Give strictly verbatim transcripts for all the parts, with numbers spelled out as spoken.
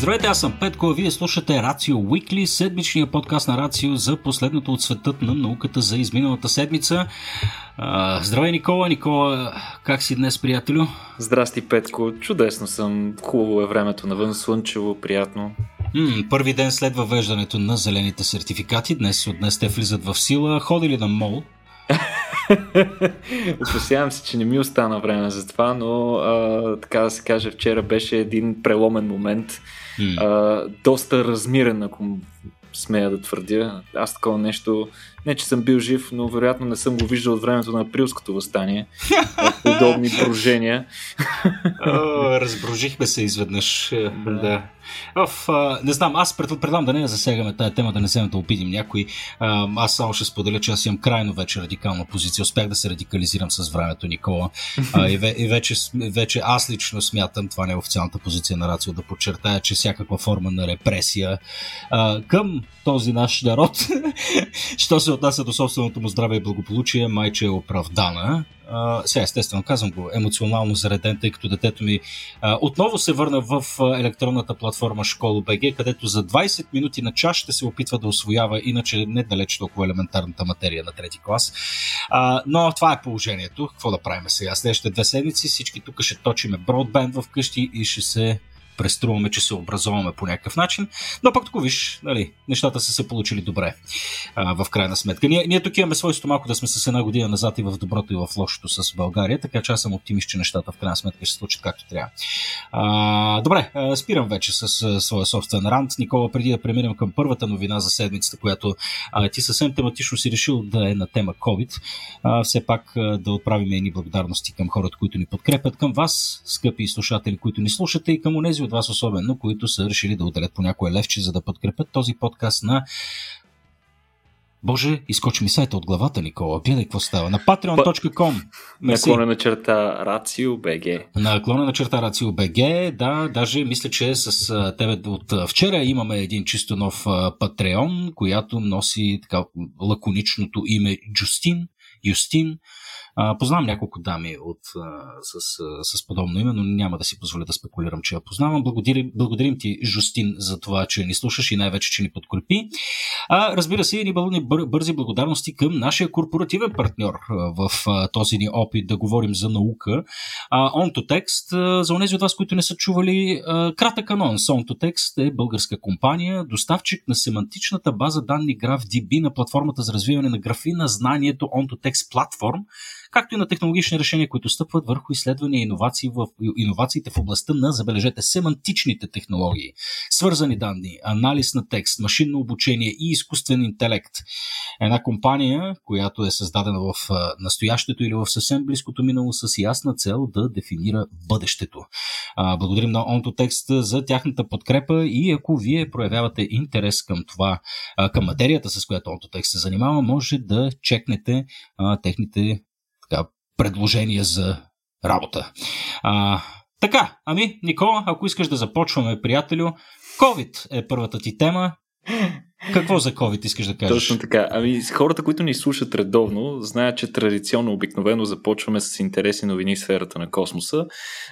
Здравейте, аз съм Петко, а вие слушате Рацио Weekly, седмичния подкаст на Рацио за последното от света на науката за изминалата седмица. Здравей, Никола. Никола, как си днес, приятелю? Здрасти, Петко. Чудесно съм. Хубаво е времето навън, слънчево, приятно. М, първи ден след въвеждането на зелените сертификати. Днес от днес те влизат в сила. Ходи ли на мол? Опасявам се, че не ми остана време за това, но а, така да се каже, вчера беше един преломен момент. Mm. А, доста размирен, ако смея да твърдя. Аз такова нещо, не че съм бил жив, но вероятно не съм го виждал от времето на априлското въстание. Подобни брожения. О, разброжихме се изведнъж. Да. Оф, а, не знам, аз предполагам да не засягаме тая тема, да не се да обидим някой. А, аз само ще споделя, че аз имам крайно вече радикална позиция. Успях да се радикализирам с времето, Никола. А, и и вече, вече аз лично смятам, това не е официалната позиция на Рацио, да подчертая, че всякаква форма на репресия а, към този наш народ, що се отнася до собственото му здраве и благополучие, майче е оправдана. Uh, сега естествено казвам го, емоционално зареден, тъй като детето ми uh, отново се върна в uh, електронната платформа Школо БГ, където за двайсет минути на час ще се опитва да освоява, иначе не далеч толкова елементарната материя на трети клас. Uh, но това е положението. Какво да правим сега? Следващите две седмици всички тук ще точиме бродбенд в къщи и ще се преструваме, че се образуваме по някакъв начин, но пък тук виж, нали, нещата са се получили добре а, в крайна сметка. Ние, ние тук имаме свойството малко да сме с една година назад и в доброто и в лошото с България, така че аз съм оптимист, че нещата в крайна сметка ще се случат както трябва. А, добре, спирам вече с а, своя собствен рант. Никола, преди да преминем към първата новина за седмицата, която а, ти съвсем тематично си решил да е на тема COVID, а, все пак а, да отправим едни благодарности към хората, които ни подкрепят, към вас, скъпи слушатели, които ни слушате, и към онези от вас особено, които са решили да отделят по някое левче, за да подкрепят този подкаст на... Боже, изкочи ми сайта от главата, Никола. Гледай какво става. На патреон точка ком. Наклона на черта Рацио БГ. Наклона на черта Рацио БГ. Да, даже мисля, че с тебе от вчера имаме един чисто нов Patreon, която носи така лаконичното име Джустин. Юстин. А, познавам няколко дами от, а, с, а, с подобно име, но няма да си позволя да спекулирам, че я познавам. Благодарим, благодарим ти, Жустин, за това, че ни слушаш и най-вече, че ни подкрепи. А, разбира се, и ни бълни бързи благодарности към нашия корпоративен партньор а, в а, този ни опит да говорим за наука. А, Ontotext, а, за онези от вас, които не са чували, а, кратък анонс. Ontotext е българска компания, доставчик на семантичната база данни GraphDB на платформата за развиване на графи на знанието Ontotext платформ, както и на технологични решения, които стъпват върху изследвания и иновации в, иновациите в областта на, забележете, семантичните технологии, свързани данни, анализ на текст, машинно обучение и изкуствен интелект. Една компания, която е създадена в настоящето или в съвсем близкото минало с ясна цел да дефинира бъдещето. Благодарим на Ontotext за тяхната подкрепа и ако вие проявявате интерес към това, към материята, с която Ontotext се занимава, може да чекнете техните предложения за работа. А, така, ами, Никола, ако искаш да започваме, приятелю, COVID е първата ти тема. Какво за COVID искаш да кажеш? Точно така. Ами, хората, които ни слушат редовно, знаят, че традиционно обикновено започваме с интересни новини в сферата на космоса.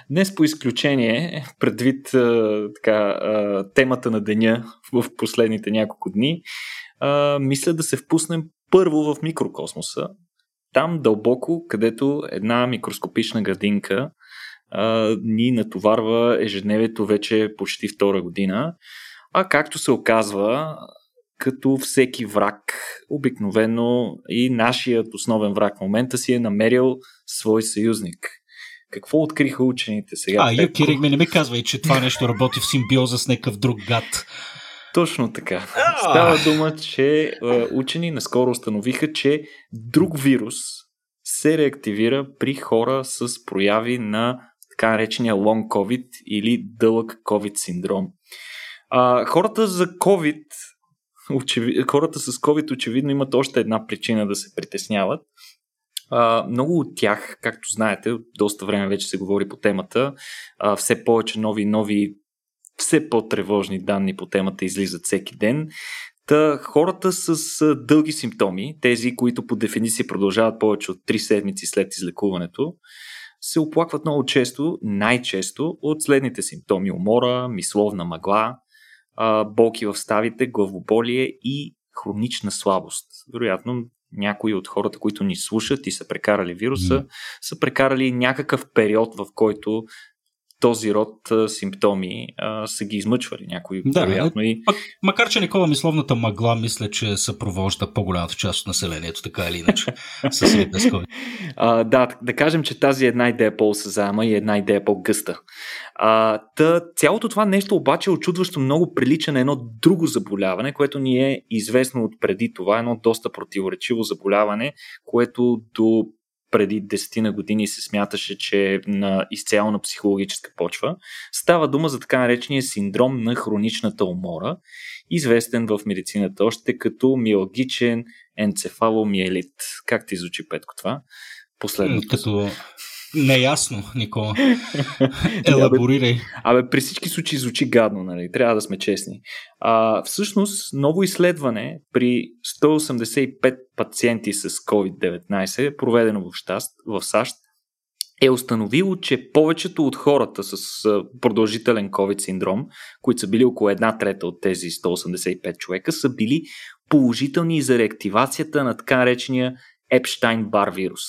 Днес по изключение, предвид а, така, а, темата на деня в последните няколко дни, а, мисля да се впуснем първо в микрокосмоса. Там дълбоко, където една микроскопична градинка а, ни натоварва ежедневието вече почти втора година, а както се оказва, като всеки враг, обикновено и нашият основен враг в момента си е намерил свой съюзник. Какво откриха учените сега? А, Юки Ригме, не ми казвай, че това нещо работи в симбиоза с някакъв друг гад. Точно така. Става дума, че учени наскоро установиха, че друг вирус се реактивира при хора с прояви на така наречения long COVID или дълъг COVID синдром. А, хората за COVID, очеви... хората с COVID очевидно имат още една причина да се притесняват. Uh, много от тях, както знаете, доста време вече се говори по темата, uh, все повече нови и нови, все по-тревожни данни по темата излизат всеки ден. Та хората с uh, дълги симптоми, тези, които по дефиниция продължават повече от три седмици след излекуването, се оплакват много често, най-често, от следните симптоми: умора, мисловна мъгла, болки в ставите, главоболие и хронична слабост. Вероятно, някои от хората, които ни слушат и са прекарали вируса, mm. са прекарали някакъв период, в който този род симптоми а, са ги измъчвали някои. Да, вероятно. И... Пак, макар че Никола, мисловната мъгла, мисля, че съпровожда по-голямата част от населението, така или иначе, със среднескови. Да, да кажем, че тази една идея е по-осъзаема и една идея е по-гъста. А, та, цялото това нещо обаче е очудващо много прилича на едно друго заболяване, което ни е известно от преди това, едно доста противоречиво заболяване, което до преди десетина години се смяташе, че е на изцяло на психологическа почва. Става дума за така наречения синдром на хроничната умора, известен в медицината още като миалгичен енцефаломиелит. Как ти звучи, Петко, това? Последното. Като неясно, Никола. Елаборирай. Абе, при всички случаи звучи гадно, нали? Трябва да сме честни. А, всъщност, ново изследване при сто осемдесет и пет пациенти с ковид деветнайсет, проведено в, щаст, в САЩ, е установило, че повечето от хората с продължителен COVID синдром, които са били около една трета от тези сто осемдесет и пет човека, са били положителни за реактивацията на така наречения Епщайн-Бар вирус.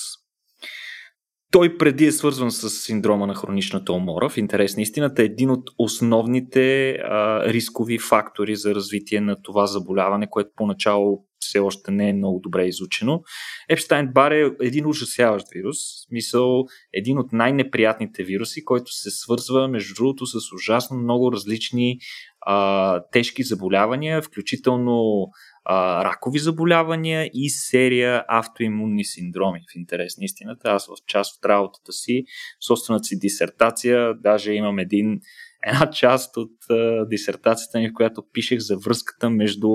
Той преди е свързван с синдрома на хроничната умора. В интерес на истината е един от основните а, рискови фактори за развитие на това заболяване, което поначало все още не е много добре изучено. Епщайн-Бар е един ужасяващ вирус, мисъл един от най-неприятните вируси, който се свързва, между другото, с ужасно много различни а, тежки заболявания, включително а, ракови заболявания и серия автоимунни синдроми. В интерес на истината, аз в част от работата си, в собствената си дисертация, даже имам един, една част от а, дисертацията ми, в която пишех за връзката между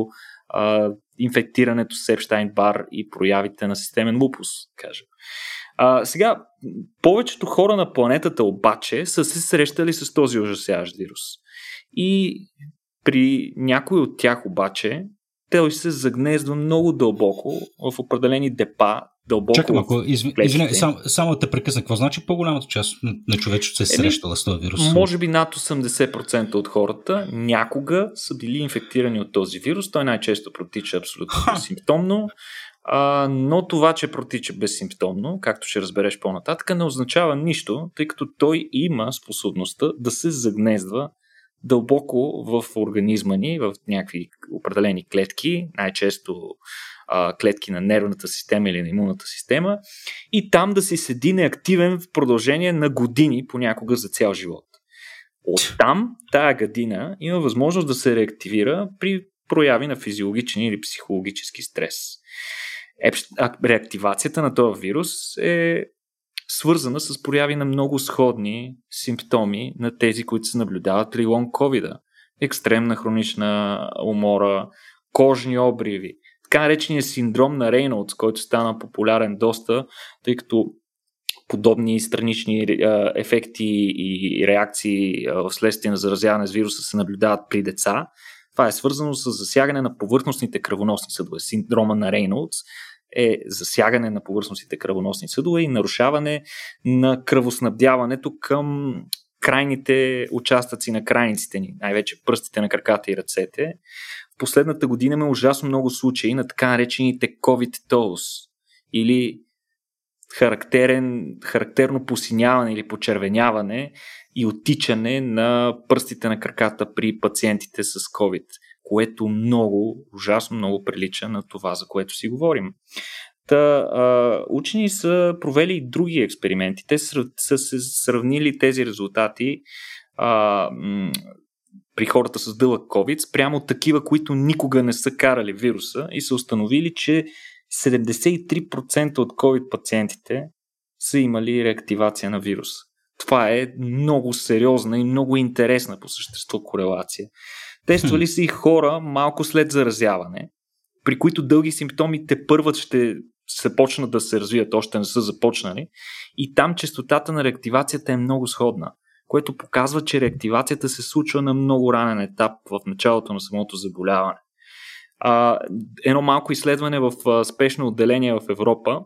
Uh, инфектирането с Епщайн-Бар и проявите на системен лупус, кажем. Uh, сега, повечето хора на планетата обаче са се срещали с този ужасяващ вирус. И при някой от тях обаче той се загнездва много дълбоко в определени депа, дълбоко. Чакам, ако изв... извиня, само, само те прекъсна, какво значи по-голямата част на човечето се е срещала с този вирус? Може би над осемдесет процента от хората някога са били инфектирани от този вирус. Той най-често протича абсолютно безсимптомно, а, но това, че протича безсимптомно, както ще разбереш по-нататък, не означава нищо, тъй като той има способността да се загнездва дълбоко в организма ни, в някакви определени клетки, най-често а, клетки на нервната система или на имунната система, и там да си седи неактивен в продължение на години, понякога за цял живот. Оттам тая гадина има възможност да се реактивира при прояви на физиологичен или психологически стрес. Реактивацията на този вирус е свързана с прояви на много сходни симптоми на тези, които се наблюдават при лонг ковида. Екстремна хронична умора, кожни обриви, така наречения синдром на Рейнолдс, който стана популярен доста, тъй като подобни странични ефекти и реакции вследствие на заразяване с вируса се наблюдават при деца. Това е свързано с засягане на повърхностните кръвоносни съдове. Синдрома на Рейнолдс е засягане на повърхностните кръвоносни съдове и нарушаване на кръвоснабдяването към крайните участъци на крайниците ни, най-вече пръстите на краката и ръцете. В последната година има ужасно много случаи на така наречените COVID toes или характерен, характерно посиняване или почервеняване и оттичане на пръстите на краката при пациентите с COVID, което много, ужасно много прилича на това, за което си говорим. Та, а, учени са провели и други експерименти. Те са, са се сравнили тези резултати а, м- при хората с дълъг COVID спрямо такива, които никога не са карали вируса, и са установили, че седемдесет и три процента от COVID пациентите са имали реактивация на вирус. Това е много сериозна и много интересна по същество корелация. Тествали са и хора малко след заразяване, при които дълги симптоми тепърва ще се почнат да се развият, още не са започнали, и там честотата на реактивацията е много сходна, което показва, че реактивацията се случва на много ранен етап в началото на самото заболяване. А, едно малко изследване в а, спешно отделение в Европа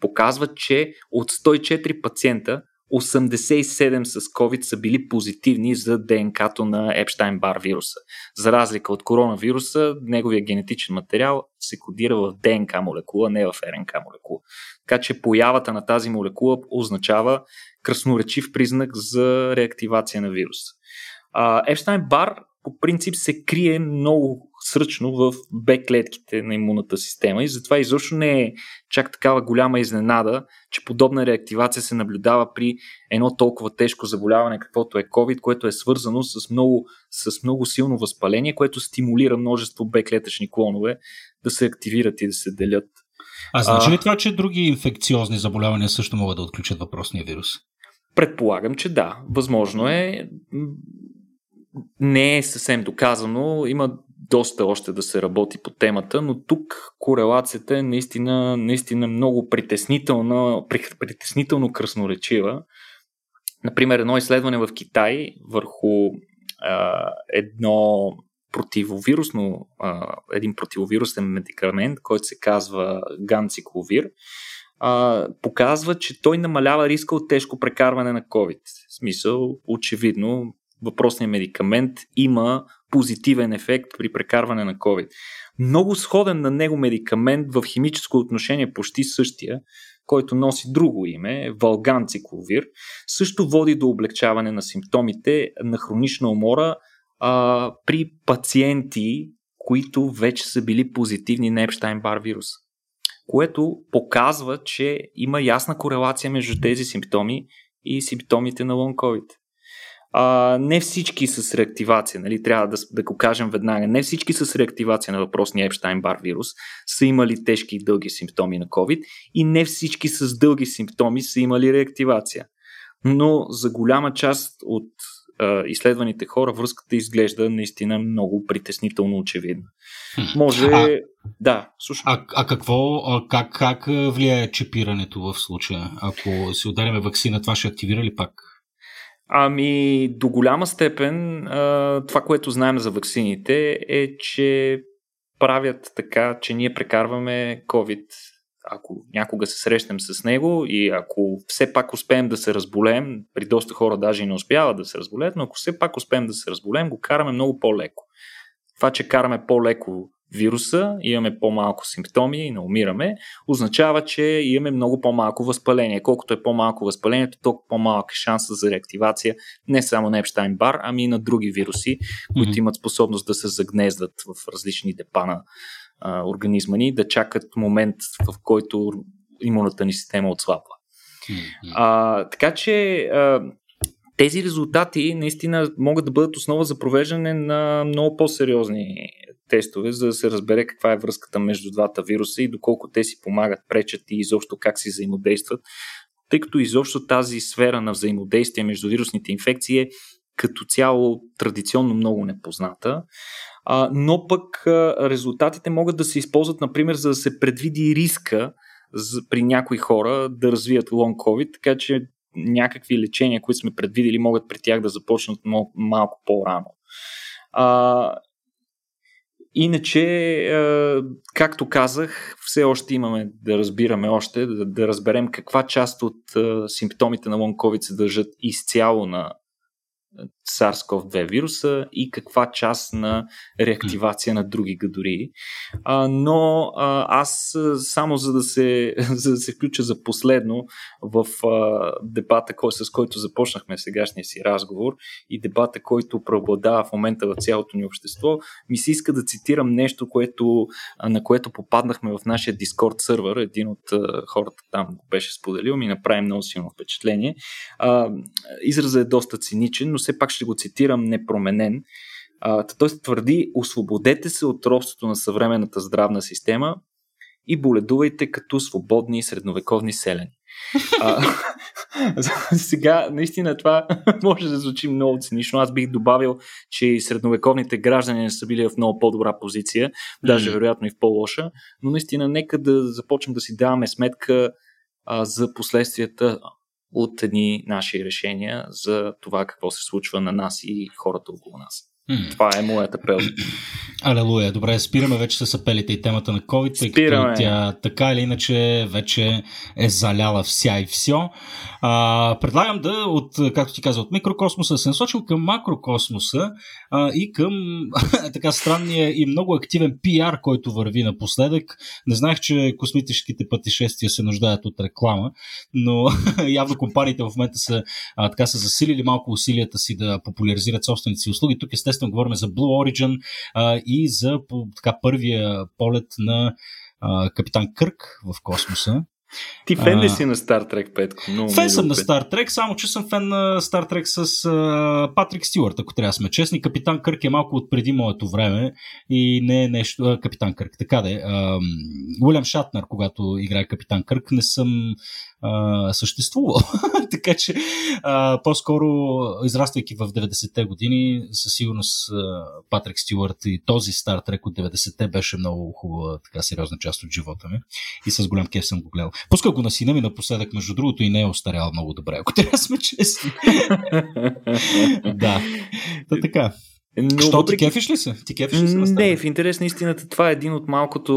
показва, че от сто и четири пациента осемдесет и седем с COVID са били позитивни за ДНК-то на Епщайн-Бар вируса. За разлика от коронавируса, неговия генетичен материал се кодира в ДНК молекула, не в РНК молекула. Така че появата на тази молекула означава красноречив признак за реактивация на вируса. Епщайн-Бар по принцип се крие много сръчно в Б-клетките на имунната система и затова изобщо не е чак такава голяма изненада, че подобна реактивация се наблюдава при едно толкова тежко заболяване, каквото е COVID, което е свързано с много, с много силно възпаление, което стимулира множество Б-клетъчни клонове да се активират и да се делят. А значи ли това, че други инфекциозни заболявания също могат да отключат въпросния вирус? Предполагам, че да. Възможно е. Не е съвсем доказано, има доста още да се работи по темата, но тук корелацията е наистина, наистина много притеснително, притеснително красноречива. Например, едно изследване в Китай върху а, едно противовирусно, а, един противовирусен медикамент, който се казва Ганцикловир, а, показва, че той намалява риска от тежко прекарване на COVID. В смисъл, очевидно, въпросният медикамент има позитивен ефект при прекарване на COVID. Много сходен на него медикамент в химическо отношение, почти същия, който носи друго име, вълганцикловир, също води до облегчаване на симптомите на хронична умора а, при пациенти, които вече са били позитивни на Епщайн-Бар вирус, което показва, че има ясна корелация между тези симптоми и симптомите на лонг COVID. А, не всички с реактивация, нали, трябва да, да го кажем веднага, не всички с реактивация на въпросния Епщайн-Бар вирус са имали тежки и дълги симптоми на COVID и не всички с дълги симптоми са имали реактивация. Но за голяма част от а, изследваните хора връзката изглежда наистина много притеснително очевидна. Може... А, да, слушай. А, а какво, как, как влияе чипирането в случая? Ако си удариме ваксина, това ще активира ли пак? Ами, до голяма степен това, което знаем за ваксините, е, че правят така, че ние прекарваме COVID. Ако някога се срещнем с него и ако все пак успеем да се разболеем, при доста хора даже и не успяват да се разболеят, но ако все пак успеем да се разболеем, го караме много по-леко. Това, че караме по-леко вируса, имаме по-малко симптоми и не умираме, означава, че имаме много по-малко възпаление. Колкото е по-малко възпалението, толкова по-малък е шансът за реактивация не само на Епщайн-Бар, ами и на други вируси, които mm-hmm. имат способност да се загнездат в различни депа на а, организма ни, да чакат момент, в който имунната ни система отслабва. Mm-hmm. А, така че... А, Тези резултати наистина могат да бъдат основа за провеждане на много по-сериозни тестове, за да се разбере каква е връзката между двата вируса и доколко те си помагат, пречат и изобщо как си взаимодействат, тъй като изобщо тази сфера на взаимодействие между вирусните инфекции е като цяло традиционно много непозната, но пък резултатите могат да се използват, например, за да се предвиди риска при някои хора да развият лонг COVID, така че някакви лечения, които сме предвидели, могат при тях да започнат малко по-рано. А, иначе, както казах, все още имаме да разбираме още, да, да разберем каква част от симптомите на лонг COVID се дължат изцяло на SARS-ков две вируса и каква част на реактивация на други гадори. А, но а, аз само за да, се, за да се включа за последно в а, дебата, кой, с който започнахме сегашния си разговор и дебата, който преобладава в момента в цялото ни общество, ми се иска да цитирам нещо, което, на което попаднахме в нашия Discord сервер. Един от а, хората там го беше споделил, ми направи много силно впечатление. А, изразът е доста циничен, но все пак ще го цитирам непроменен. Той твърди: освободете се от робството на съвременната здравна система и боледувайте като свободни и средновековни селени. а, сега, наистина това може да звучи много цинично. Аз бих добавил, че и средновековните граждани не са били в много по-добра позиция, даже вероятно и в по-лоша, но наистина нека да започнем да си даваме сметка а, за последствията от едни наши решения за това какво се случва на нас и хората около нас. Mm. Това е моят апел. Алелуя, добре, спираме вече с апелите и темата на COVID, тъй като тя така или иначе вече е заляла вся и всё. А, предлагам да, от, както ти каза, от микрокосмоса се насочим към макрокосмоса а, и към така странния и много активен пиар, който върви напоследък. Не знаех, че космическите пътешествия се нуждаят от реклама, но явно компаниите в момента са, а, така, са засилили малко усилията си да популяризират собствените си услуги. Тук естествено говорим за Blue Origin а, и за така, първия полет на а, Капитан Кърк в космоса. Ти фен ли си на Star Trek, Петко? Фен съм на Star Trek, само че съм фен на Star Trek с а, Патрик Стюарт, ако трябва да сме честни. Капитан Кърк е малко от преди моето време и не е нещо... А, Капитан Кърк, така да е. Уилям Шатнер, когато играе Капитан Кърк, не съм а, съществувал. Така че а, по-скоро, израствайки в деветдесетте години, със сигурност а, Патрик Стюарт и този Star Trek от деветдесетте беше много хубава, така сериозна част от живота ми. И с голям кеф съм го гледал. Пускай го на сина ми напоследък, между другото, и не е остарял много добре, ако трябва сме честни. Да. Та така. Но, Що, ти кефиш ли се? Ти кефиш ли се на Star Trek? Не, в интерес на истината, това е един от малкото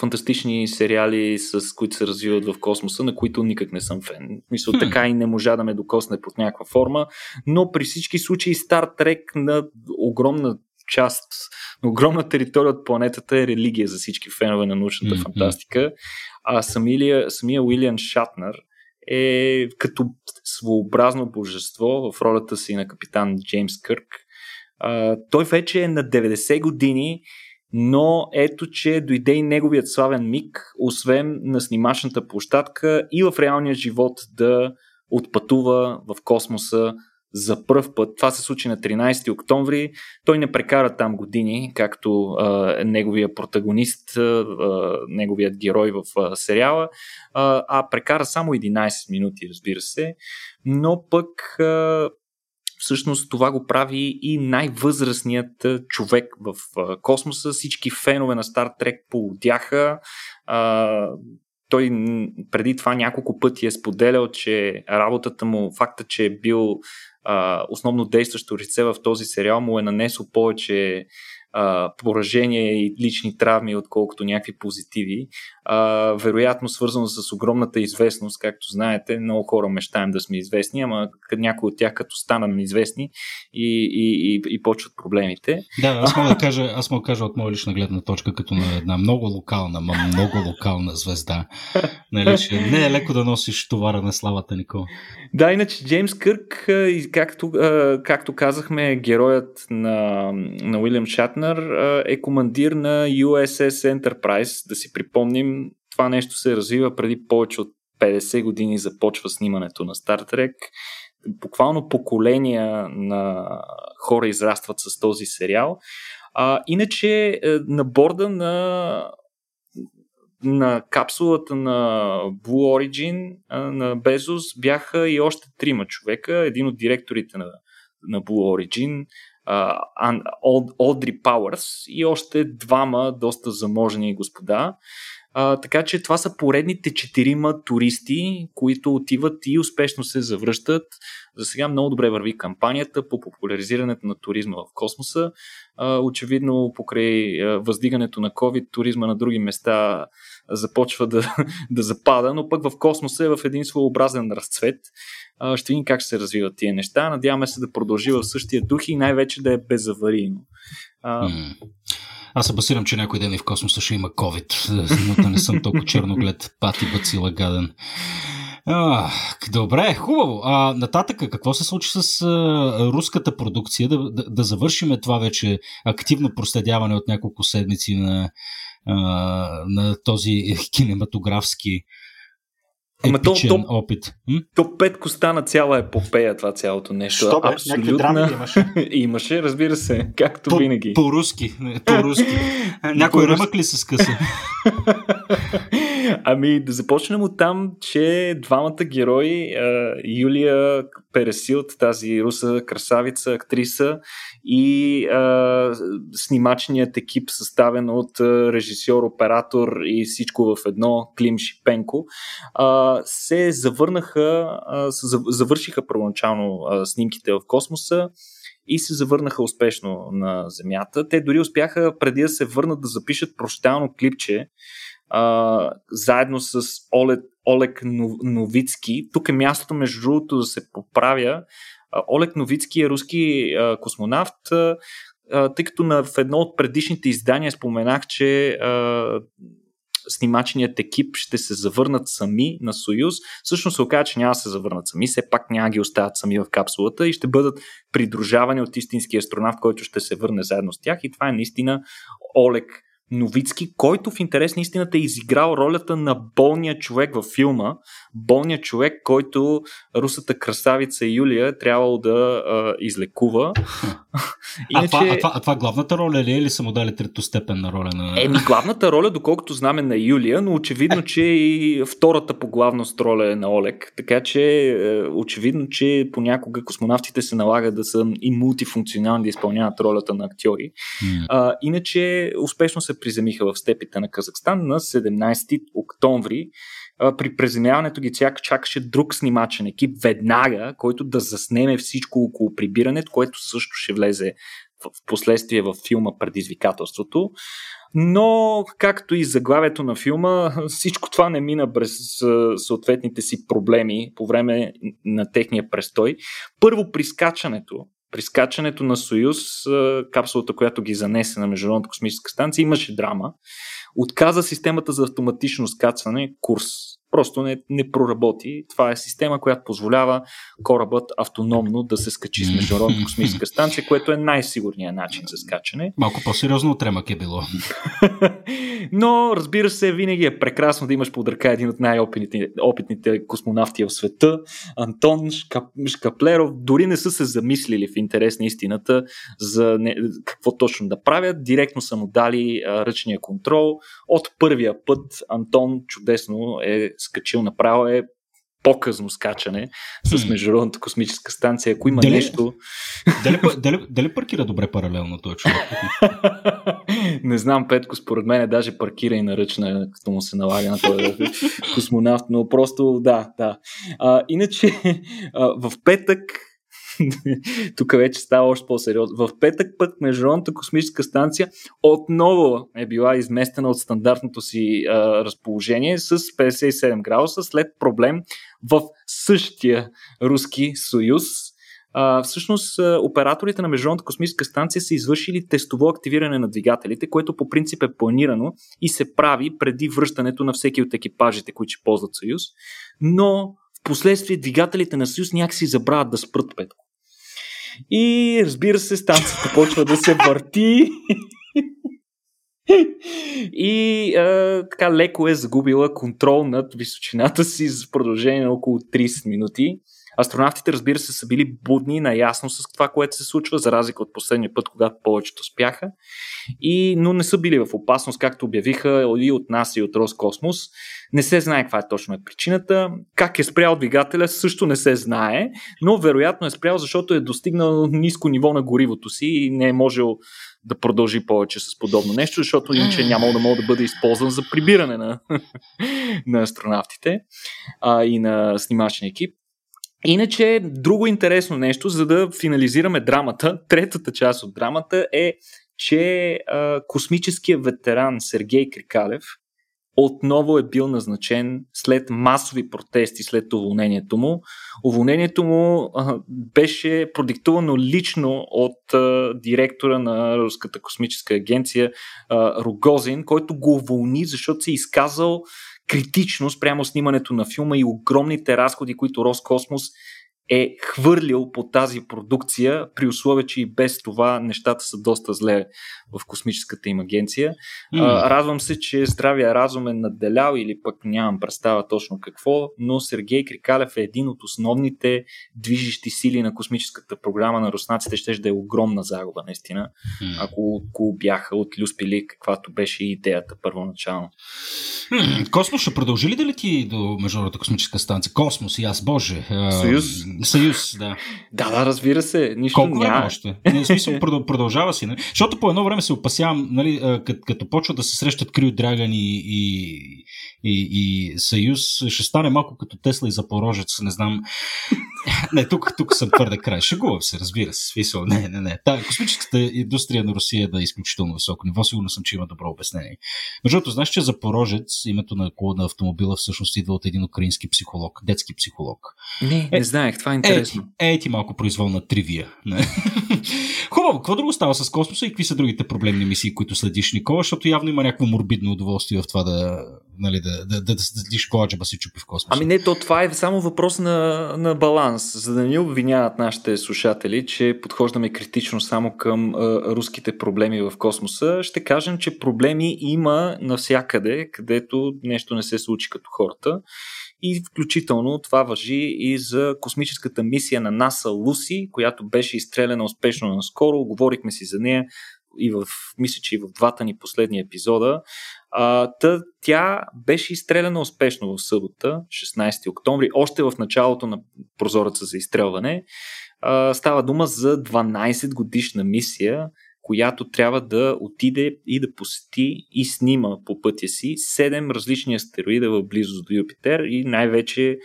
фантастични сериали, с които се развиват в космоса, на които никак не съм фен. Мисля, така и не можа да ме докосне под някаква форма, но при всички случаи Star Trek на огромна част, на огромна територия от планетата е религия за всички фенове на научната mm-hmm. фантастика, а самия, самия Уилям Шатнер е като своеобразно божество в ролята си на Капитан Джеймс Кърк. Uh, той вече е на деветдесет години, но ето, че дойде и неговият славен миг, освен на снимачната площадка и в реалния живот да отпътува в космоса за пръв път. Това се случи на тринайсети октомври. Той не прекара там години, както uh, е неговия протагонист, uh, неговият герой в uh, сериала, uh, а прекара само единайсет минути, разбира се. Но пък... Uh, Всъщност това го прави и най-възрастният човек в космоса. Всички фенове на Star Trek полудяха. Той преди това няколко пъти е споделял, че работата му, факта, че е бил основно действащо лице в този сериал, му е нанесло повече поражения и лични травми, отколкото някакви позитиви. А, вероятно свързано с огромната известност, както знаете, много хора мечтаем да сме известни, ама някои от тях като станат известни и, и, и, и почват проблемите. Да, аз мога да кажа, аз мога да кажа от моя лична гледна точка, като на една много локална, много локална звезда. Нали, че не е леко да носиш товара на славата никога. Да, иначе Джеймс Кърк, както, както казахме, героят на, на Уилям Шатнер е командир на Ю Ес Ес Enterprise, да си припомним. Това нещо се развива преди повече от петдесет години, започва снимането на Star Trek. Буквално поколения на хора израстват с този сериал. А, иначе на борда на, на капсулата на Blue Origin на Bezos бяха и още трима човека. Един от директорите на, на Blue Origin, Одри Пауърс, и още двама доста заможни господа. А, така че това са поредните четирима туристи, които отиват и успешно се завръщат. За сега много добре върви кампанията по популяризирането на туризма в космоса. А, очевидно, покрай въздигането на COVID, туризма на други места започва да, да запада, но пък в космоса е в един своеобразен разцвет. А, ще видим как ще се развиват тия неща. Надяваме се да продължи в същия дух и най-вече да е безаварийно. А, Аз се басирам, че някой ден и в космоса ще има COVID, но да не съм толкова черноглед, пати бацила гаден. А, добре, хубаво. А, нататъка, какво се случи с а, руската продукция? Да, да, да завършим това вече активно проследяване от няколко седмици на, а, на този кинематографски епичен то, то, опит. М? То Петко стана цяла епопея, това цялото нещо. Що бе, някакви драми имаше? Имаше, разбира се, както по, винаги. По-руски. По-руски. Някой ръмък ли се скъса? Ами да започнем от там, че двамата герои, Юлия Пересилт, тази руса красавица, актриса, и а, снимачният екип, съставен от режисьор, оператор и всичко в едно, Клим Шипенко, а, се завърнаха, а, завършиха първоначално снимките в космоса и се завърнаха успешно на Земята. Те дори успяха преди да се върнат да запишат прощално клипче а, заедно с Олег, Олег Новицки. Тук е мястото, между другото, да се поправя. Олег Новицки е руски а, космонавт, а, тъй като на, в едно от предишните издания споменах, че а, снимачният екип ще се завърнат сами на Союз. Всъщност се оказа, че няма да се завърнат сами, все пак няма ги остават сами в капсулата и ще бъдат придружавани от истински астронавт, който ще се върне заедно с тях, и това е наистина Олег Новицки, който в интерес на истината е изиграл ролята на болния човек във филма. Болният човек, който русата красавица Юлия е трябвало да а, излекува. Иначе... а, това, а, това, а това главната роля ли е, или са му дали третостепенна роля? На... Еми главната роля, доколкото знам, е на Юлия, но очевидно, че и втората по главност роля е на Олег. Така че е, очевидно, че понякога космонавтите се налага да са и мултифункционални, да изпълняват ролята на актьори. Mm. А, иначе успешно се приземиха в степите на Казахстан на седемнайсети октомври. При приземяването ги чакаше друг снимачен екип веднага, който да заснеме всичко около прибирането, което също ще влезе в последствие във филма Предизвикателството. Но, както и заглавието на филма, всичко това не мина през съответните си проблеми по време на техния престой. Първо при скачането При скачането на Союз, капсулата, която ги занесе на Международната космическа станция, имаше драма. Отказа системата за автоматично скачане курс. Просто не, не проработи. Това е система, която позволява корабът автономно да се скачи с Международната космическа станция, което е най-сигурният начин за скачане. Малко по-сериозно от ремък е било. Но, разбира се, винаги е прекрасно да имаш под ръка един от най-опитните опитните космонавти в света. Антон Шкап, Шкаплеров дори не са се замислили в интерес на истината за не, какво точно да правят. Директно са му дали а, ръчния контрол. От първия път Антон чудесно е скачил направо, е по-късно скачане с Международната космическа станция. Ако има дали, нещо... Дали, дали, дали паркира добре паралелно този човек? Не знам, Петко, според мен е даже паркира и наръчна, като му се налага на този космонавт, но просто да, да. А, иначе а, в петък тук вече става още по-сериозно. В петък път Международната космическа станция отново е била изместена от стандартното си а, разположение с петдесет и седем градуса след проблем в същия руски Союз. А, всъщност операторите на Международната космическа станция са извършили тестово активиране на двигателите, което по принцип е планирано и се прави преди връщането на всеки от екипажите, които ще ползват Съюз. Но впоследствие двигателите на Съюз някакси забравят да спрат, Петко. И разбира се, станцията почва да се върти и а, така леко е загубила контрол над височината си за продължение на около трийсет минути. Астронавтите, разбира се, са били будни, наясно с това, което се случва, за разлика от последния път, когато повечето спяха. И, но не са били в опасност, както обявиха и от NASA, и от Роскосмос. Не се знае каква е точно е причината. Как е спрял двигателя, също не се знае, но вероятно е спрял, защото е достигнал ниско ниво на горивото си и не е можел да продължи повече с подобно нещо, защото иначе нямало да мога да бъде използван за прибиране на, на астронавтите а, и на снимачния екип. Иначе, друго интересно нещо, за да финализираме драмата, третата част от драмата е, че а, космическият ветеран Сергей Крикалев отново е бил назначен след масови протести след уволнението му. Уволнението му а, беше продиктувано лично от а, директора на Руската космическа агенция а, Рогозин, който го уволни, защото се изказал критично спрямо снимането на филма и огромните разходи, които Роскосмос е хвърлил по тази продукция, при условие, че и без това нещата са доста зле в космическата им агенция. Mm. Радвам се, че здравия разум е надделял, или пък нямам представа точно какво, но Сергей Крикалев е един от основните движещи сили на космическата програма на руснаците. Ще да е огромна загуба, наистина, mm. ако, ако бяха отлюспили каквато беше и идеята първоначално. Mm. Космос ще продължи ли да лети до Международната космическа станция? Космос и аз, боже! Съюз? Съюз, да. Да, да, разбира се. Нищо Колко няма. време още? Не, в смисъл, продължава си. Не? Защото по едно време се опасявам, нали, като, като почва да се срещат Крю Драгън и, и, и, и Съюз, ще стане малко като Тесла и Запорожец, не знам. Не, тук, тук съм твърде край. Шегувам се, разбира се. Смисъл, не, не, не. Та космическата индустрия на Русия е да е изключително високо ниво. Сигурно съм, че има добро обяснение. Между другото, знаеш, че за Порожец името на кола на автомобила всъщност идва от един украински психолог, детски психолог. Не, е, не знаех, това е интересно. Ей, е, ти малко произволна тривия. Хубаво, какво друго става с космоса и какви са другите проблемни мисии, които следиш, Никола, защото явно има някакво морбидно удоволствие в това да, нали, да, да, да, да следиш коладжаба си чупи в космоса. Ами не, то това е само въпрос на, на баланс, за да не обвиняват нашите слушатели, че подхождаме критично само към а, руските проблеми в космоса. Ще кажем, че проблеми има навсякъде, където нещо не се случи като хората. И включително това важи и за космическата мисия на NASA Lucy, която беше изстреляна успешно наскоро. Говорихме си за нея и в, мисля, че и в двата ни последни епизода. А, та, тя беше изстреляна успешно в събота, шестнайсети октомври, още в началото на прозореца за изстрелване. А, става дума за дванайсет годишна мисия, която трябва да отиде и да посети и снима по пътя си седем различни астероида в близост до Юпитер и най-вече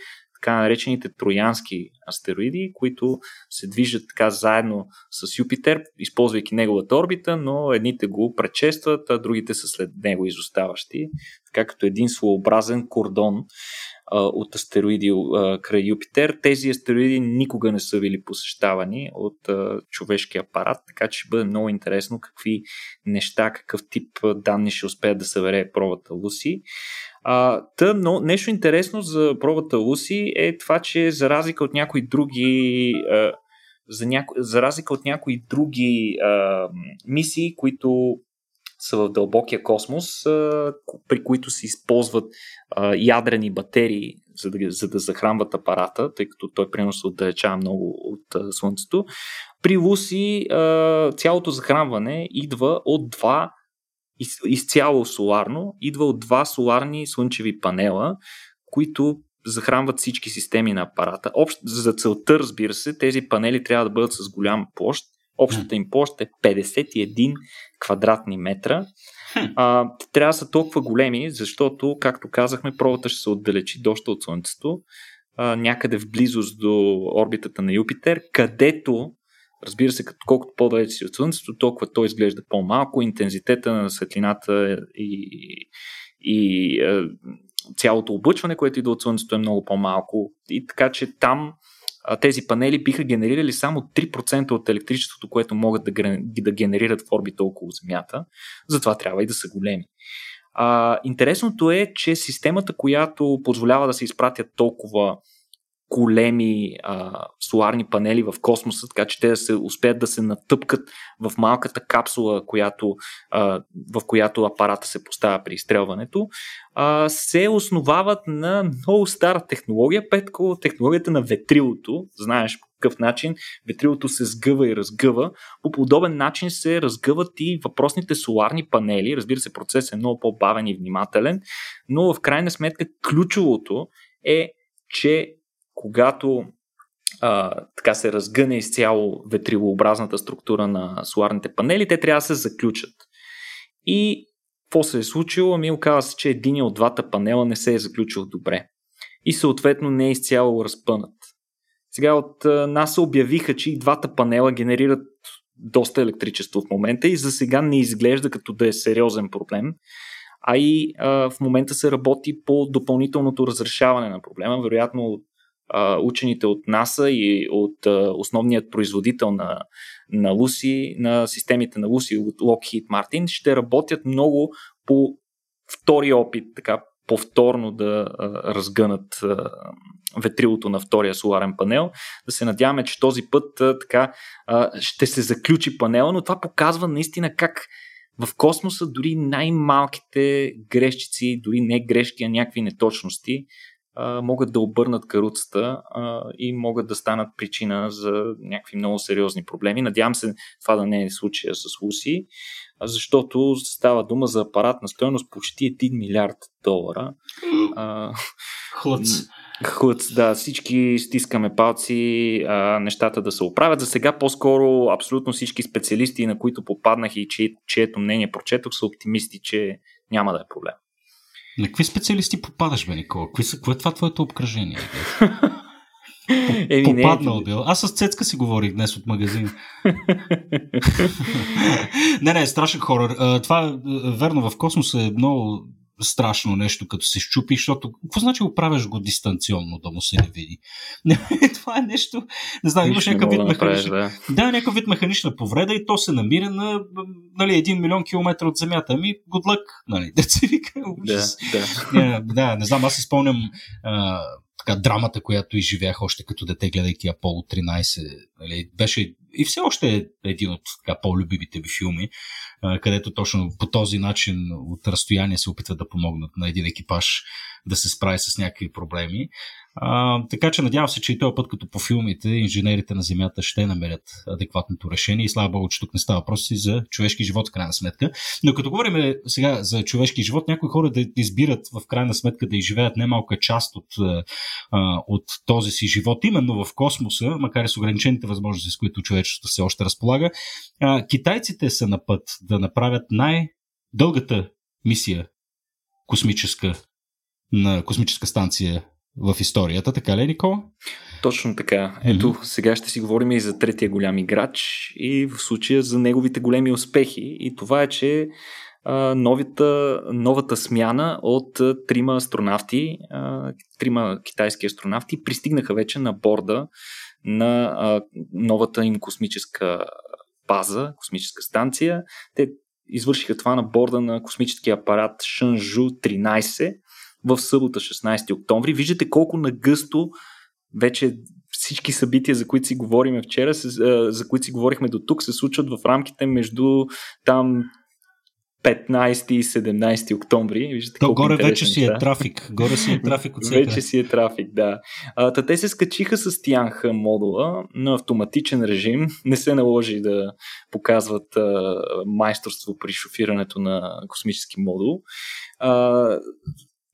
така наречените троянски астероиди, които се движат така заедно с Юпитер, използвайки неговата орбита, но едните го предшестват, а другите са след него изоставащи, така като един своеобразен кордон а, от астероиди а, край Юпитер. Тези астероиди никога не са били посещавани от а, човешкия апарат, така че ще бъде много интересно какви неща, какъв тип данни ще успеят да събере пробата Луси. А, тъ, но нещо интересно за пробата Луси е това, че за разлика от някои други а, за, няко, за разлика от някои други а, мисии, които са в дълбокия космос, а, при които се използват а, ядрени батерии, за да, за да захранват апарата, тъй като той примерно се отдалечава много от а, Слънцето. При Луси а, цялото захранване идва от два Из, изцяло соларно, идва от два соларни слънчеви панела, които захранват всички системи на апарата. Общ, за целта, разбира се, тези панели трябва да бъдат с голяма площ. Общата им площ е петдесет и един квадратни метра. А, трябва да са толкова големи, защото, както казахме, пробата ще се отдалечи доста от Слънцето, а, някъде в близост до орбитата на Юпитер, където разбира се, като колкото по-далече си от Слънцето, толкова той изглежда по-малко, интензитета на светлината и, и е, цялото облъчване, което идва от Слънцето е много по-малко. И така, че там тези панели биха генерирали само три процента от електричеството, което могат да, да генерират в орбита около Земята. Затова трябва и да са големи. А, интересното е, че системата, която позволява да се изпратят толкова големи а, соларни панели в космоса, така че те да се успеят да се натъпкат в малката капсула, която, а, в която апарата се поставя при изстрелването, а, се основават на много стара технология, петко технологията на ветрилото. Знаеш по какъв начин ветрилото се сгъва и разгъва. По подобен начин се разгъват и въпросните соларни панели. Разбира се, процесът е много по-бавен и внимателен, но в крайна сметка ключовото е, че когато а, така се разгъне изцяло ветрилообразната структура на соларните панели, те трябва да се заключат. И какво се е случило? Ами оказва се, че един от двата панела не се е заключил добре. И съответно не е изцяло разпънат. Сега от NASA обявиха, че и двата панела генерират доста електричество в момента и за сега не изглежда като да е сериозен проблем. А и а, в момента се работи по допълнителното разрешаване на проблема. Вероятно от учените от NASA и от основният производител на, на Луси, на системите на Луси от Lockheed Martin, ще работят много по втори опит, така повторно да а, разгънат а, ветрилото на втория соларен панел. Да се надяваме, че този път а, така а, ще се заключи панела, но това показва наистина как в космоса дори най-малките грешчици, дори не грешки, а някакви неточности могат да обърнат каруцата а, и могат да станат причина за някакви много сериозни проблеми. Надявам се това да не е случая с Луси, защото става дума за апарат на стойност почти един милиард долара. А, Хлъц. Хлъц, да. Всички стискаме палци а, нещата да се оправят. За сега по-скоро абсолютно всички специалисти, на които попаднах и чие, чието мнение прочетох, са оптимисти, че няма да е проблем. На какви специалисти попадаш, бе, Никола? Кое е това твоето обкръжение? Попаднал бил. Аз с Цецка си говорих днес от магазин. Не, не, страшен хорор. Това, верно, в космоса е много страшно нещо, като се щупи, защото какво значи го правиш го дистанционно, да му се не види? Това е нещо... Не знам, имаш някакъв вид механична... Да, да някакъв вид механична повреда и то се намира на, нали, един милион километра от Земята. Ами, good luck, нали, да се вика. Да, да. Не знам, аз си спомням а, така, драмата, която изживях още като дете, гледайки Аполо тринайсет. Нали, беше и все още е един от така, по-любимите ми филми, където точно по този начин от разстояние се опитват да помогнат на един екипаж да се справи с някакви проблеми. А, така че надявам се, че и този път като по филмите, инженерите на Земята ще намерят адекватното решение и слава Богу, че тук не става въпрос и за човешки живот в крайна сметка. Но като говорим сега за човешки живот, някои хора да избират в крайна сметка да изживеят немалка част от, от този си живот, именно в космоса, макар и с ограничените възможности, с които човечеството все още разполага. А, китайците са на път да направят най-дългата мисия космическа на космическа станция в историята, така ли, Никола? Точно така. Ето, mm-hmm. сега ще си говорим и за третия голям играч и в случая за неговите големи успехи. И това е, че а, новата, новата смяна от а, трима астронавти, а, трима китайски астронавти пристигнаха вече на борда на а, новата им космическа база, космическа станция. Те извършиха това на борда на космическия апарат Шенжу тринайсет в събота, шестнайсети октомври. Виждате колко нагъсто вече всички събития, за които си говорим вчера, за които си говорихме до тук, се случват в рамките между там петнайсети и седемнайсети октомври. Виждате, то горе вече си е трафик. Горе си е трафик от сега. Вече си е трафик, да. А, те се скачиха с Тянха модула на автоматичен режим. Не се наложи да показват а, майсторство при шофирането на космически модул. А,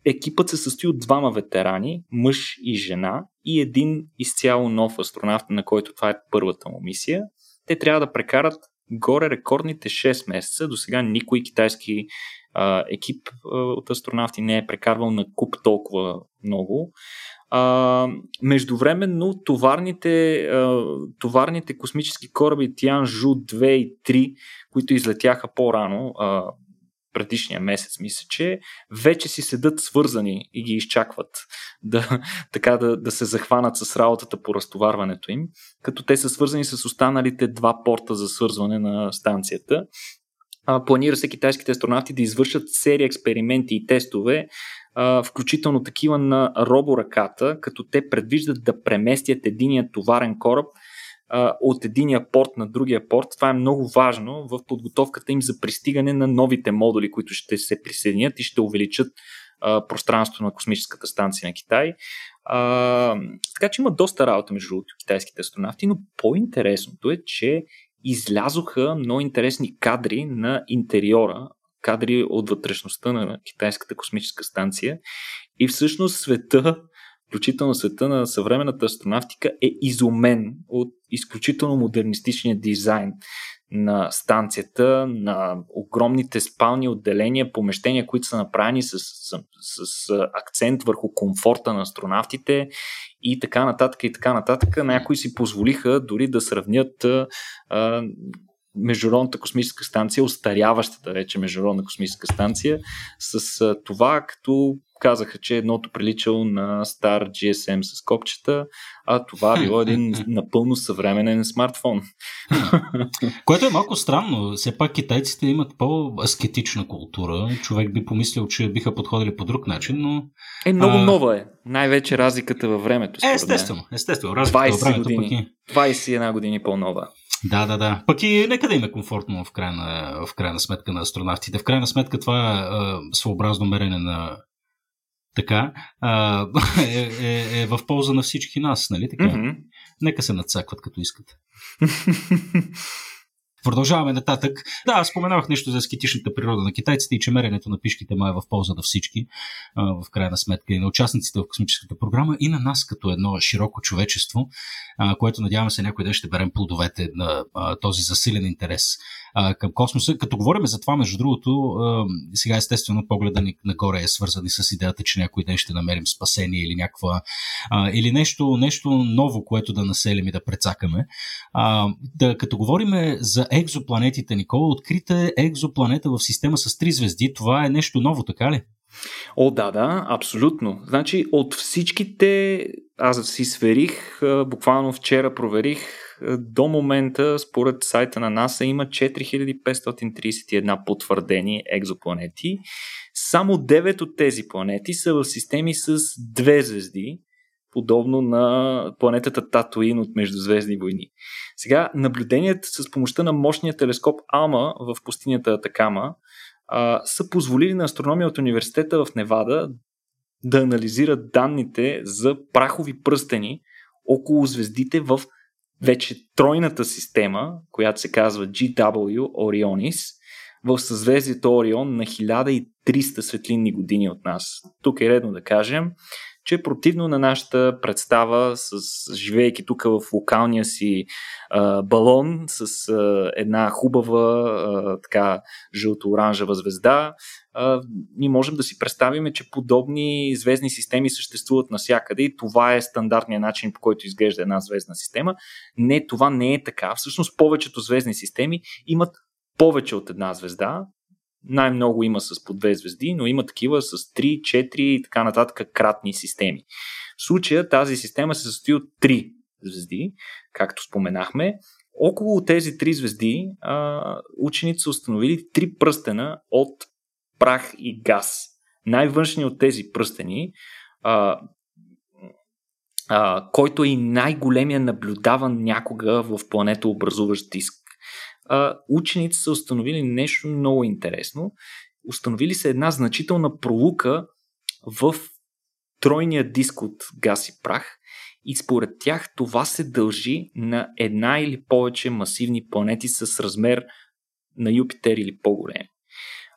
екипът се състои от двама ветерани, мъж и жена, и един изцяло нов астронавт, на който това е първата му мисия. Те трябва да прекарат горе рекордните шест месеца. До сега никой китайски а, екип а, от астронавти не е прекарвал на куп толкова много. А, междувременно товарните, а, товарните космически кораби Тянжу две и три, които излетяха по-рано, а, предишния месец, мисля, че вече си седат свързани и ги изчакват да, така да, да се захванат с работата по разтоварването им, като те са свързани с останалите два порта за свързване на станцията. А, планира се китайските астронавти да извършат серия експерименти и тестове, а, включително такива на роборъката, като те предвиждат да преместят единия товарен кораб от единия порт на другия порт. Това е много важно в подготовката им за пристигане на новите модули, които ще се присъединят и ще увеличат а, пространството на космическата станция на Китай. А, така че има доста работа между китайските астронавти, но по-интересното е, че излязоха много интересни кадри на интериора, кадри от вътрешността на китайската космическа станция и всъщност света, включително света на съвременната астронавтика, е изумен от изключително модернистичния дизайн на станцията, на огромните спални отделения, помещения, които са направени с, с, с акцент върху комфорта на астронавтите и така нататък и така нататък. Някои си позволиха дори да сравнят а, Международната космическа станция, остаряващата вече Международна космическа станция, с а, това, като казаха, че едното приличало на стар джи ес ем с копчета, а това било един напълно съвременен смартфон. Което е малко странно. Все пак китайците имат по-аскетична култура. Човек би помислил, че биха подходили по друг начин, но... Е, много а... нова е. Най-вече разликата във времето. Е, естествено. естествено. Разликата във времето пък е... двайсет и една години по-нова. Да, да, да. Пък и нека да им е комфортно в крайна, в крайна сметка на астронавтите. В крайна сметка това е, е своеобразно мерене на така, а, е, е, е в полза на всички нас, нали така? Mm-hmm. Нека се надцакват като искат. Продължаваме нататък. Да, споменавах нещо за аскетичната природа на китайците и че меренето на пишките май е в полза на всички, в крайна сметка и на участниците в космическата програма и на нас като едно широко човечество, което надяваме се някой ден ще берем плодовете на този засилен интерес към космоса. Като говорим за това, между другото, сега естествено погледа ни нагоре е свързан и с идеята, че някой ден ще намерим спасение или някаква или нещо, нещо ново, което да населим и да прецакаме. Да, като говорим за екзопланетите, Никола, открита е екзопланета в система с три звезди. Това е нещо ново, така ли? О, да, да, абсолютно. Значи от всичките, аз си сверих, буквално вчера проверих, до момента според сайта на NASA има четири хиляди петстотин тридесет и една потвърдени екзопланети. Само девет от тези планети са в системи с две звезди, подобно на планетата Татуин от Междузвездни войни. Сега наблюденията с помощта на мощния телескоп АМА в пустинята Атакама а, са позволили на астрономия от университета в Невада да анализират данните за прахови пръстени около звездите в вече тройната система, която се казва джи дабъл ю Orionis, в съзвездието Орион на хиляда и триста светлинни години от нас. Тук е редно да кажем, че противно на нашата представа, с, живеейки тук в локалния си а, балон с а, една хубава а, така жълто-оранжева звезда, а, ние можем да си представим, че подобни звездни системи съществуват навсякъде и това е стандартният начин, по който изглежда една звездна система. Не, това не е така. Всъщност повечето звездни системи имат повече от една звезда. Най-много има с по две звезди, но има такива с три, четири и така нататък кратни системи. В случая тази система се състои от три звезди, както споменахме. Около тези три звезди а, учените са установили три пръстена от прах и газ. Най-външният от тези пръстени, а, а, който е и най-големия наблюдаван някога в планетообразуващ диск. Uh, учените са установили нещо много интересно. Установили са една значителна пролука в тройния диск от газ и прах и според тях това се дължи на една или повече масивни планети с размер на Юпитер или по-големи.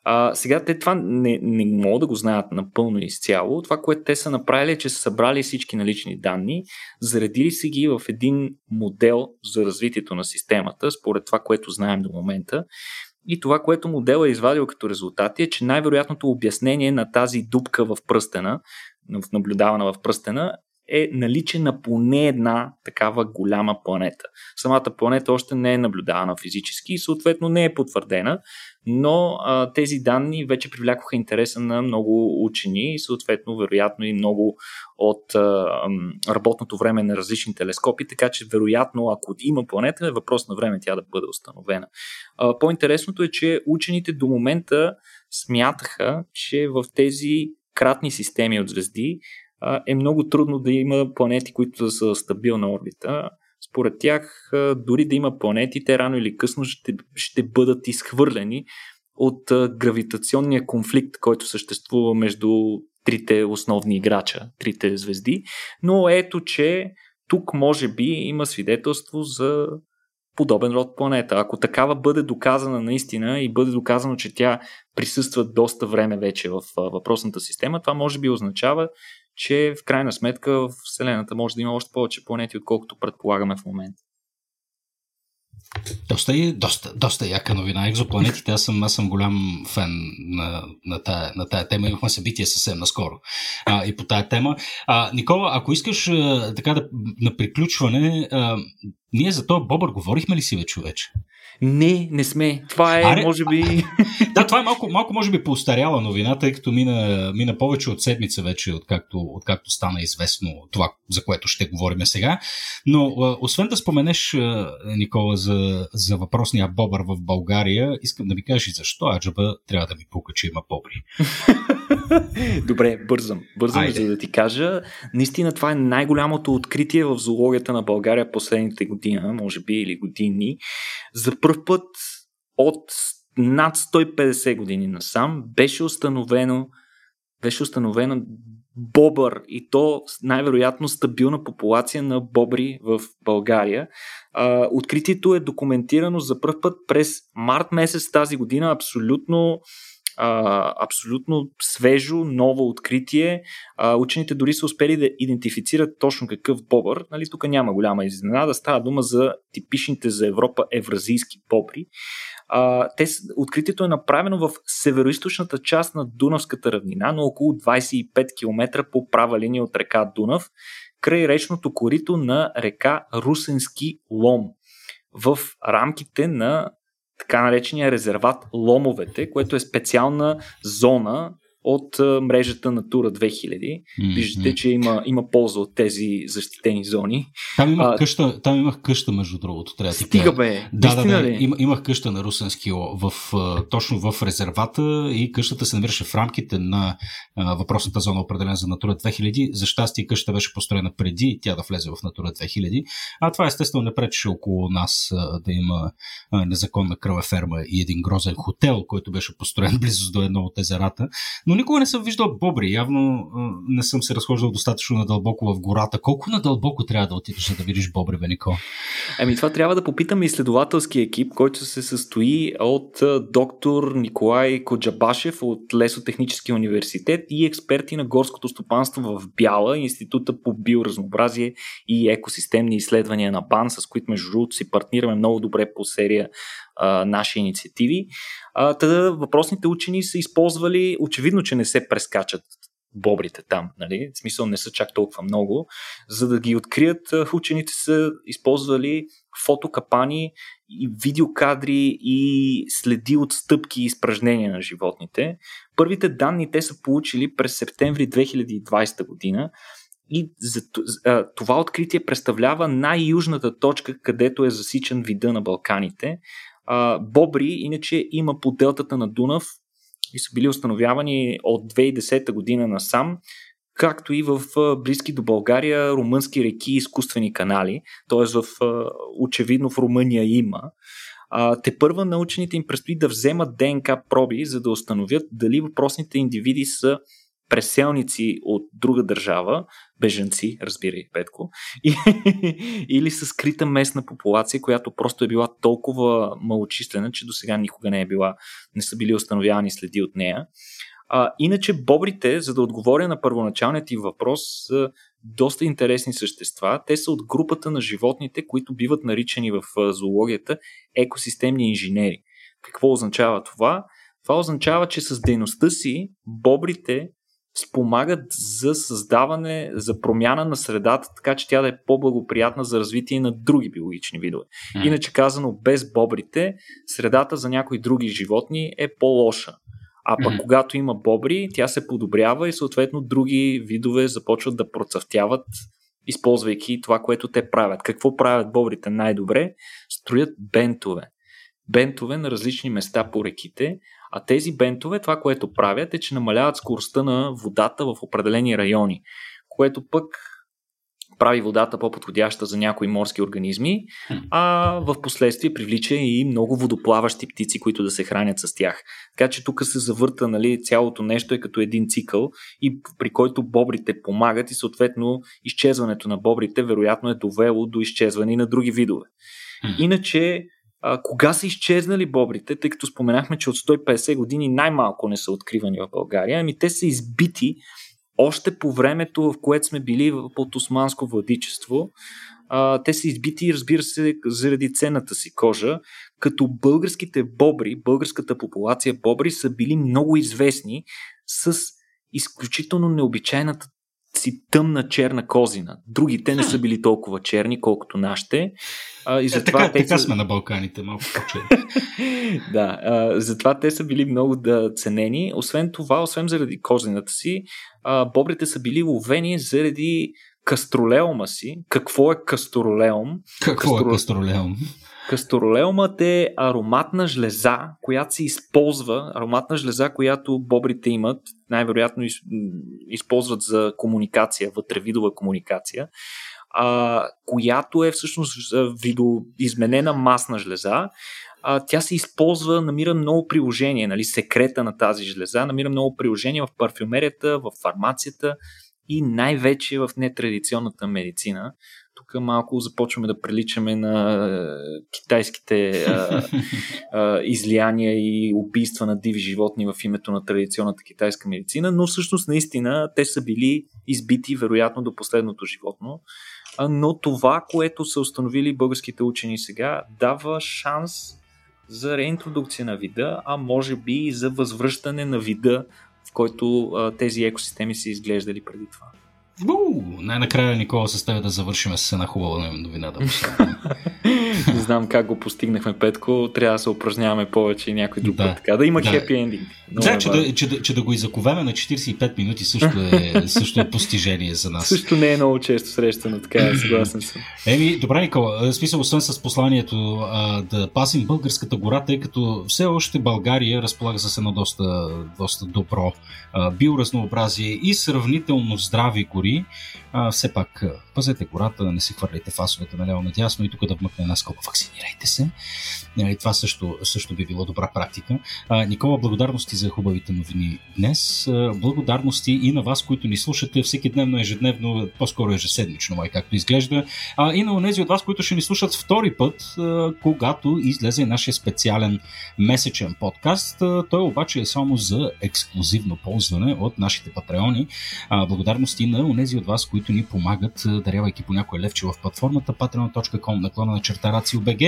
Uh, сега те това не, не могат да го знаят напълно изцяло. Това, което те са направили е, че са събрали всички налични данни, заредили са ги в един модел за развитието на системата, според това, което знаем до момента. И това, което модел е извадил като резултат е, че най-вероятното обяснение на тази дупка в пръстена, в наблюдавана в пръстена, е наличие на поне една такава голяма планета. Самата планета още не е наблюдавана физически и съответно не е потвърдена, но а, тези данни вече привлякоха интереса на много учени и съответно вероятно и много от а, работното време на различни телескопи, така че вероятно ако има планета е въпрос на време тя да бъде установена. А, по-интересното е, че учените до момента смятаха, че в тези кратни системи от звезди е много трудно да има планети, които са в стабилна орбита. Според тях, дори да има планети, те рано или късно ще, ще бъдат изхвърлени от гравитационния конфликт, който съществува между трите основни играча, трите звезди. Но ето, че тук може би има свидетелство за подобен род планета. Ако такава бъде доказана наистина и бъде доказано, че тя присъства доста време вече в въпросната система, това може би означава, че в крайна сметка в Вселената може да има още повече планети, отколкото предполагаме в момента. Доста, доста, доста яка новина. Екзопланетите. Аз съм, аз съм голям фен на, на, тая, на тая тема. Имахме събитие съвсем наскоро а, и по тая тема. А, Никола, ако искаш а, така да, на приключване, а, ние за този бобър говорихме ли си вече човече? Не, не сме. Това е, Аре, може би... Да, това е малко, малко може би поостаряла новина, тъй като мина, мина повече от седмица вече, откакто, откакто стана известно това, за което ще говорим сега. Но освен да споменеш, Никола, за, за въпросния бобър в България, искам да ми кажеш и защо аджаба трябва да ми пука, че има бобри. Добре, бързам. Бързам, Айде. За да ти кажа. Наистина това е най-голямото откритие в зоологията на България последните година, може би, или години. За първ път от над сто и петдесет години насам беше установено беше установена бобър, и то най-вероятно стабилна популация на бобри в България. А, откритието е документирано за пръв път през март месец тази година, абсолютно а, абсолютно свежо, ново откритие. А, учените дори са успели да идентифицират точно какъв бобър. Нали, тук няма голяма изненада, става дума за типичните за Европа евразийски бобри. А, те, откритието е направено в североизточната част на Дунавската равнина, но около двайсет и пет километра по права линия от река Дунав, край речното корито на река Русенски Лом, в рамките на така наречения резерват Ломовете, което е специална зона от мрежата Натура две хиляди. Mm-hmm. Виждате, че има, има полза от тези защитени зони. Там имах, а, къща, там имах къща, между другото. Трябва стига да бе! Да, да, да, им, имах къща на Русенски в, точно в резервата, и къщата се намираше в рамките на а, въпросната зона, определена за Натура две хиляди. За щастие, къщата беше построена преди тя да влезе в Натура две хиляди. А това естествено не пречеше около нас а, да има а, незаконна кръвеферма и един грозен хотел, който беше построен близо до едно от езерата. Но никога не съм виждал бобри. Явно не съм се разхождал достатъчно надълбоко в гората. Колко надълбоко трябва да отидеш да видиш бобри, бе, Никола? Ами това трябва да попитаме изследователския екип, който се състои от доктор Николай Коджабашев от Лесотехническия университет и експерти на горското стопанство в Бяла, Института по биоразнообразие и екосистемни изследвания на БАН, с които между другото си партнираме много добре по серия а, наши инициативи. Тъда въпросните учени са използвали, очевидно, че не се прескачат бобрите там, нали? В смисъл не са чак толкова много. За да ги открият, учените са използвали фотокапани, и видеокадри и следи от стъпки и изпражнения на животните. Първите данни те са получили през септември две хиляди и двайсета година, и за това откритие представлява най-южната точка, където е засичан вида на Балканите. Бобри иначе има по делтата на Дунав и са били установявани от две хиляди и десета година насам, както и в близки до България румънски реки и изкуствени канали, т.е. очевидно в Румъния има. Тепърва на учените им предстои да вземат Д Н К проби, за да установят дали въпросните индивиди са преселници от друга държава, беженци, разбирай, Петко, и, или със скрита местна популация, която просто е била толкова малочислена, че досега никога не е била, не са били установявани следи от нея. А, иначе бобрите, за да отговоря на първоначалният ти въпрос, са доста интересни същества. Те са от групата на животните, които биват наричани в зоологията екосистемни инженери. Какво означава това? Това означава, че с дейността си бобрите спомагат за създаване, за промяна на средата, така че тя да е по-благоприятна за развитие на други биологични видове. Mm. Иначе казано, без бобрите, средата за някои други животни е по-лоша. А пък mm. когато има бобри, тя се подобрява и съответно други видове започват да процъфтяват, използвайки това, което те правят. Какво правят бобрите най-добре? Строят бентове. Бентове на различни места по реките, а тези бентове, това, което правят, е, че намаляват скоростта на водата в определени райони, което пък прави водата по-подходяща за някои морски организми, а в последствие привлича и много водоплаващи птици, които да се хранят с тях. Така че тук се завърта, нали, цялото нещо е като един цикъл, и при който бобрите помагат, и съответно изчезването на бобрите вероятно е довело до изчезване на други видове. Иначе, А, кога са изчезнали бобрите, тъй като споменахме, че от сто и петдесет години най-малко не са откривани в България, ами те са избити още по времето, в което сме били под османско владичество. А, те са избити, разбира се, заради ценната си кожа, като българските бобри, българската популация бобри са били много известни с изключително необичайната си тъмна черна козина. Другите не са били толкова черни, колкото нашите. А, и затова е, така, те... така сме на Балканите, малко по-черни. Да, а, затова те са били много да ценени. Освен това, освен заради козината си, а, бобрите са били ловени заради кастролеума си. Какво е кастролеум? Какво Кастрол... е кастролеум? Кастролеумът е ароматна жлеза, която се използва, ароматна жлеза, която бобрите имат, най-вероятно из, използват за комуникация, вътревидова комуникация, а, която е всъщност видоизменена масна жлеза, а, тя се използва, намира много приложения, нали, секрета на тази жлеза, намира много приложения в парфюмерията, в фармацията и най-вече в нетрадиционната медицина. Тук малко започваме да приличаме на китайските а, а, излияния и убийства на диви животни в името на традиционната китайска медицина, но всъщност наистина те са били избити вероятно до последното животно. Но това, което са установили българските учени сега, дава шанс за реинтродукция на вида, а може би и за възвръщане на вида, в който а, тези екосистеми са изглеждали преди това. Уу, най-накрая Никола се ставя да завършим с една хубава новина. Да не знам как го постигнахме, Петко. Трябва да се упражняваме повече и някой друг да, така. Да има да. Хепи ендинг. Да, че, да, че, че да го изаковеме на четиридесет и пет минути също е, също е постижение за нас. Също не е много често срещано, така съгласен съм. Еми, добре, Никола. Смисъл, освен с посланието а, да пасим българската гора, тъй като все още България разполага с едно доста, доста добро а, биоразнообразие и сравнително здрави гори. А, все пак пазете гората, да не си хвърляйте фасовете наляво надясно и тук да вмъкне една скоба. Вакцинирайте се. И това също, също би било добра практика. А, Никола, благодарности за хубавите новини днес. А, благодарности и на вас, които ни слушате всеки дневно, ежедневно, по-скоро ежеседмично, май, както изглежда. А, и на онези от вас, които ще ни слушат втори път, а, когато излезе нашия специален месечен подкаст. А, той обаче е само за ексклузивно ползване от нашите патреони. А, благодарности на онези от вас, които ни помагат, дарявайки по някое левче в платформата patreon.com наклона на черта Рацио БГ.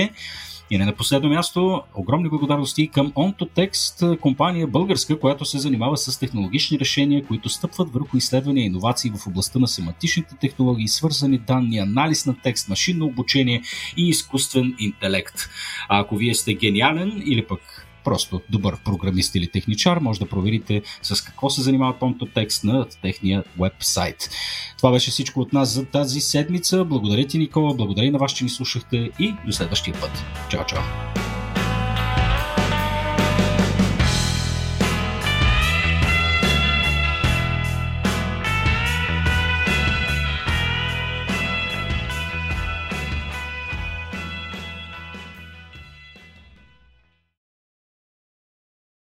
И не на последно място, огромни благодарности към Ontotext, компания българска, която се занимава с технологични решения, които стъпват върху изследвания и иновации в областта на семантичните технологии, свързани данни, анализ на текст, машинно обучение и изкуствен интелект. А ако вие сте гениален или пък просто добър програмист или техничар, може да проверите с какво се занимава Онтотекст на техния вебсайт. Това беше всичко от нас за тази седмица. Благодаря ти, Никола, благодаря на вас, че ни слушахте и до следващия път. Чао, чао!